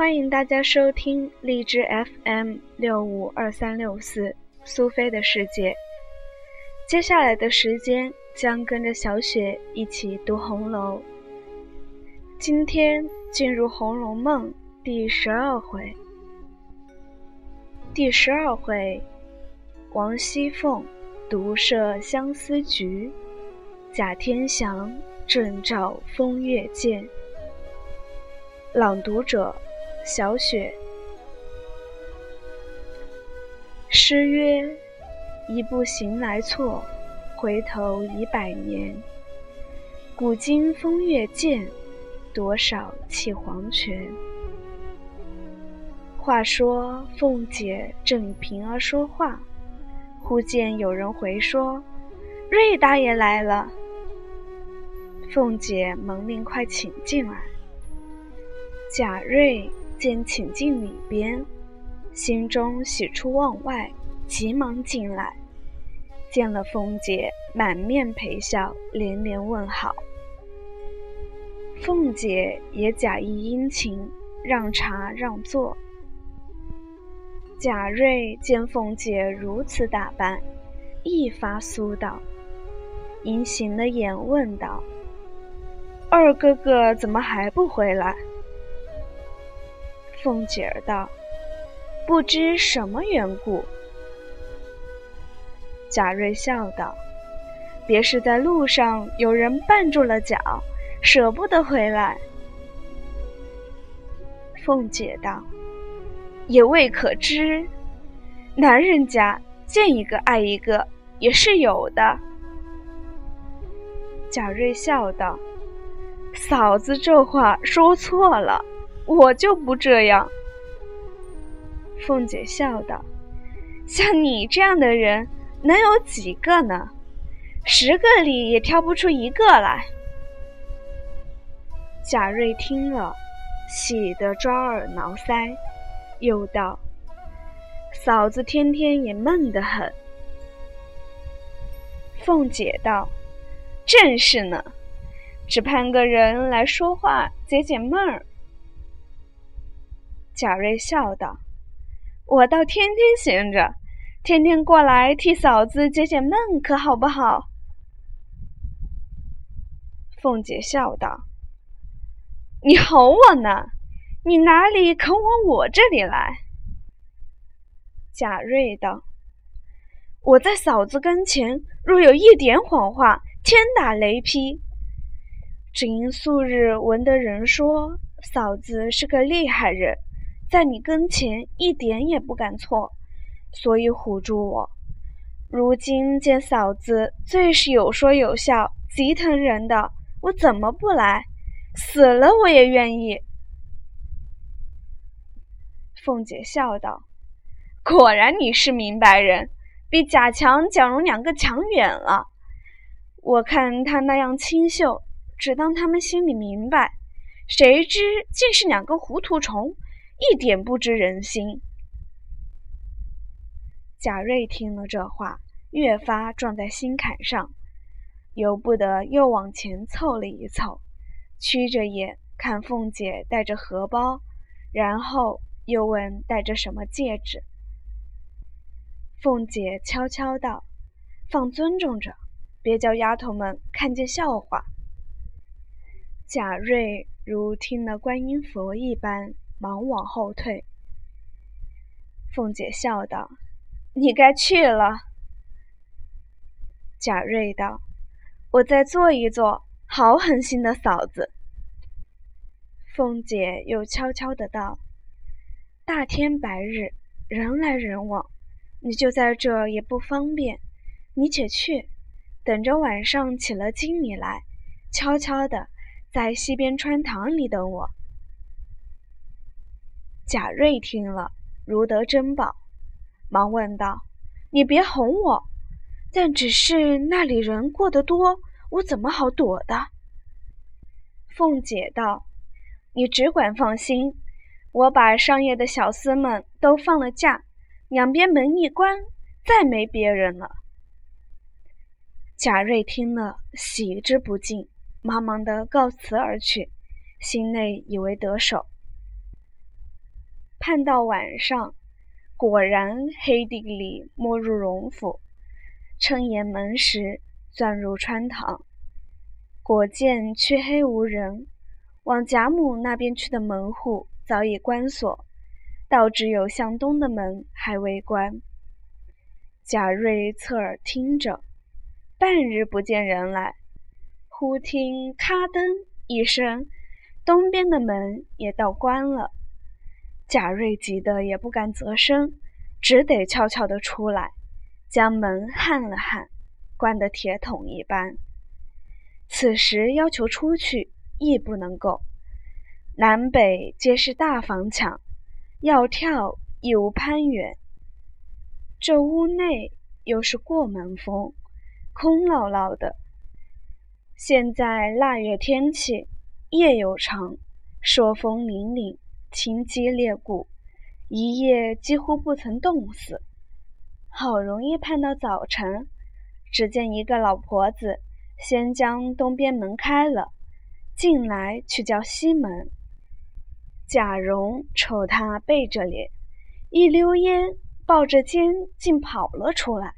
欢迎大家收听荔枝 FM652364 苏菲的世界。接下来的时间将跟着小雪一起读红楼。今天进入《红楼梦》第12回。第12回，王熙凤独设相思局，贾天祥正照风月剑。朗读者：小雪。诗曰：一步行来错，回头已百年。古今风月剑，多少泣黄泉。话说凤姐正与平儿说话，忽见有人回说：瑞大爷来了。凤姐忙命快请进来。贾瑞见请进里边，心中喜出望外，急忙进来，见了凤姐，满面陪笑，连连问好。凤姐也假意殷勤，让茶让座。贾瑞见凤姐如此打扮，一发苏倒，淫行的眼问道：二哥哥怎么还不回来？凤姐儿道：不知什么缘故。贾瑞笑道：别是在路上有人绊住了脚，舍不得回来。凤姐道：也未可知，男人家见一个爱一个也是有的。贾瑞笑道：嫂子这话说错了，我就不这样。凤姐笑道：像你这样的人能有几个呢？10个里也挑不出一个来。贾瑞听了，喜得抓耳挠腮，又道：嫂子天天也闷得很。凤姐道：正是呢，只盼个人来说话解解闷儿。贾瑞笑道：我倒天天闲着，天天过来替嫂子解解闷可好不好？凤姐笑道：你吼我呢，你哪里肯往我这里来？贾瑞道：我在嫂子跟前若有一点谎话，天打雷劈。只因素日闻得人说嫂子是个厉害人，在你跟前一点也不敢错，所以唬住我。如今见嫂子最是有说有笑，极疼人的，我怎么不来？死了我也愿意。凤姐笑道：果然你是明白人，比贾强、蒋蓉2个强远了。我看他那样清秀，只当他们心里明白，谁知竟是2个糊涂虫，一点不知人心。贾瑞听了这话，越发撞在心坎上，由不得又往前凑了一凑，曲着眼看凤姐带着荷包，然后又问带着什么戒指。凤姐悄悄道：放尊重着，别叫丫头们看见笑话。贾瑞如听了观音佛一般，忙往后退。凤姐笑道：你该去了。贾瑞道：我再坐一坐，好狠心的嫂子。凤姐又悄悄地道：大天白日，人来人往，你就在这也不方便，你且去，等着晚上起了经你来，悄悄地在西边穿堂里等我。贾瑞听了，如得珍宝，忙问道：你别哄我，但只是那里人过得多，我怎么好躲的？凤姐道：你只管放心，我把上夜的小厮们都放了假，2边门一关，再没别人了。贾瑞听了，喜之不尽，忙忙地告辞而去，心内以为得手。盼到晚上，果然黑地里没入荣府，撑掩门时钻入穿堂，果见黢黑无人，往贾母那边去的门户早已关锁，倒只有向东的门还未关。贾瑞侧耳听着，半日不见人来，忽听咔噔一声，东边的门也倒关了。贾瑞急得也不敢啧声，只得悄悄地出来，将门焊了焊，关得铁桶一般。此时要求出去亦不能够，南北皆是大房墙，要跳亦无攀援。这屋内又是过门风，空落落的。现在腊月天气，夜又长，朔风凛凛，情激烈故，一夜几乎不曾冻死。好容易盼到早晨，只见一个老婆子先将东边门开了，进来去叫西门。贾蓉瞅他背着脸，一溜烟抱着肩竟跑了出来。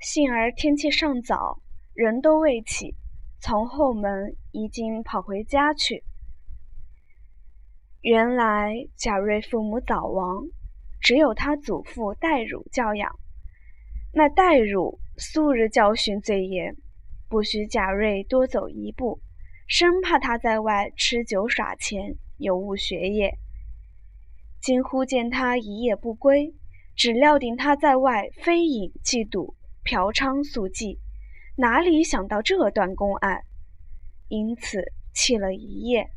幸而天气尚早，人都未起，从后门已经跑回家去。原来贾瑞父母早亡，只有他祖父戴汝教养。那戴汝素日教训最严，不许贾瑞多走一步，生怕他在外吃酒耍钱，有误学业。今忽见他一夜不归，只料定他在外非饮即赌，嫖娼宿妓，哪里想到这段公案，因此气了一夜。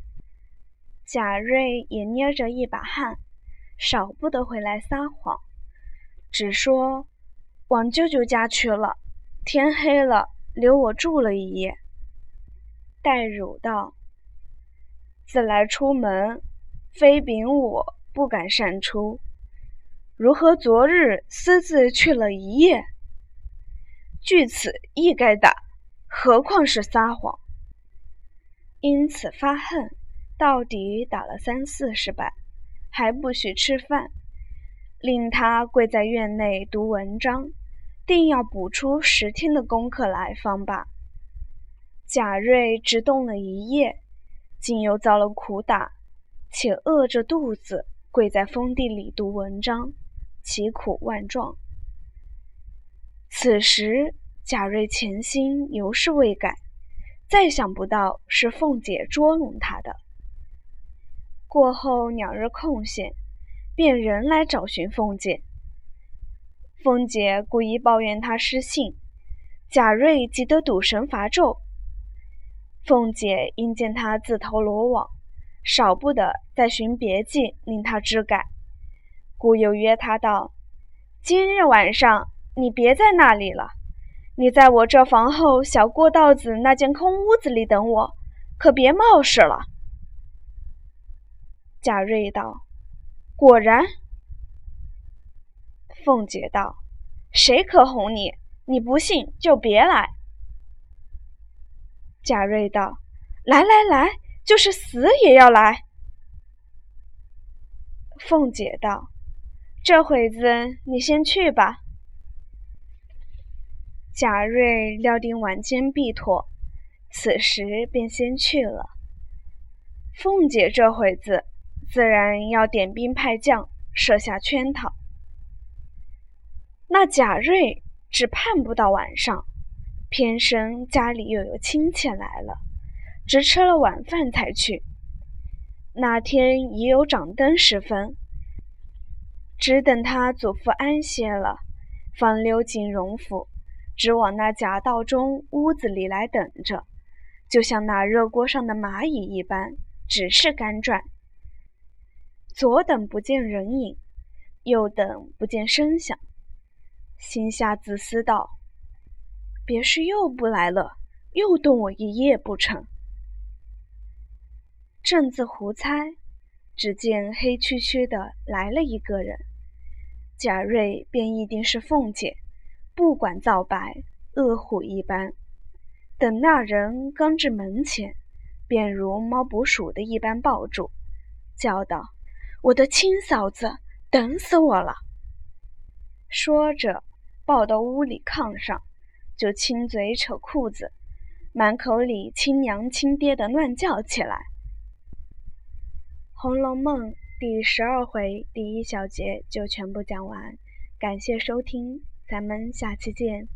贾瑞也捏着一把汗，少不得回来撒谎，只说往舅舅家去了，天黑了，留我住了一夜。戴汝道：自来出门，非禀我不敢擅出，如何昨日私自去了一夜？据此亦该打，何况是撒谎？因此发恨，到底打了30-40板，还不许吃饭，令他跪在院内读文章，定要补出10天的功课来方罢。贾瑞直冻了一夜，竟又遭了苦打，且饿着肚子跪在封地里读文章，其苦万状。此时贾瑞前心犹是未改，再想不到是凤姐捉弄他的。过后两日空闲，便人来找寻凤姐。凤姐故意抱怨他失信，贾瑞急得赌神伐咒。凤姐因见他自投罗网，少不得再寻别计令他知改，故又约他道：今日晚上你别在那里了，你在我这房后小过道子那间空屋子里等我，可别冒失了。贾瑞道：果然。凤姐道：谁可哄你？你不信就别来。贾瑞道：来来来，就是死也要来。凤姐道：这会子你先去吧。贾瑞料定晚间必妥，此时便先去了。凤姐这会子自然要点兵派将，设下圈套。那贾瑞只盼不到晚上，偏生家里又有亲戚来了，直吃了晚饭才去。那天已有掌灯时分，只等他祖父安歇了，方溜进荣府，只往那夹道中屋子里来等着，就像那热锅上的蚂蚁一般，只是干转。左等不见人影，右等不见声响，心下自私道：别是又不来了，又冻我一夜不成。正自胡猜，只见黑黢黢的来了一个人，贾瑞便一定是凤姐，不管皂白，饿虎一般。等那人刚至门前，便如猫捕鼠的一般抱住，叫道：我的亲嫂子，等死我了！”说着抱到屋里炕上，就亲嘴扯裤子，满口里亲娘亲爹的乱叫起来。《红楼梦》第12回第1小节就全部讲完，感谢收听，咱们下期见。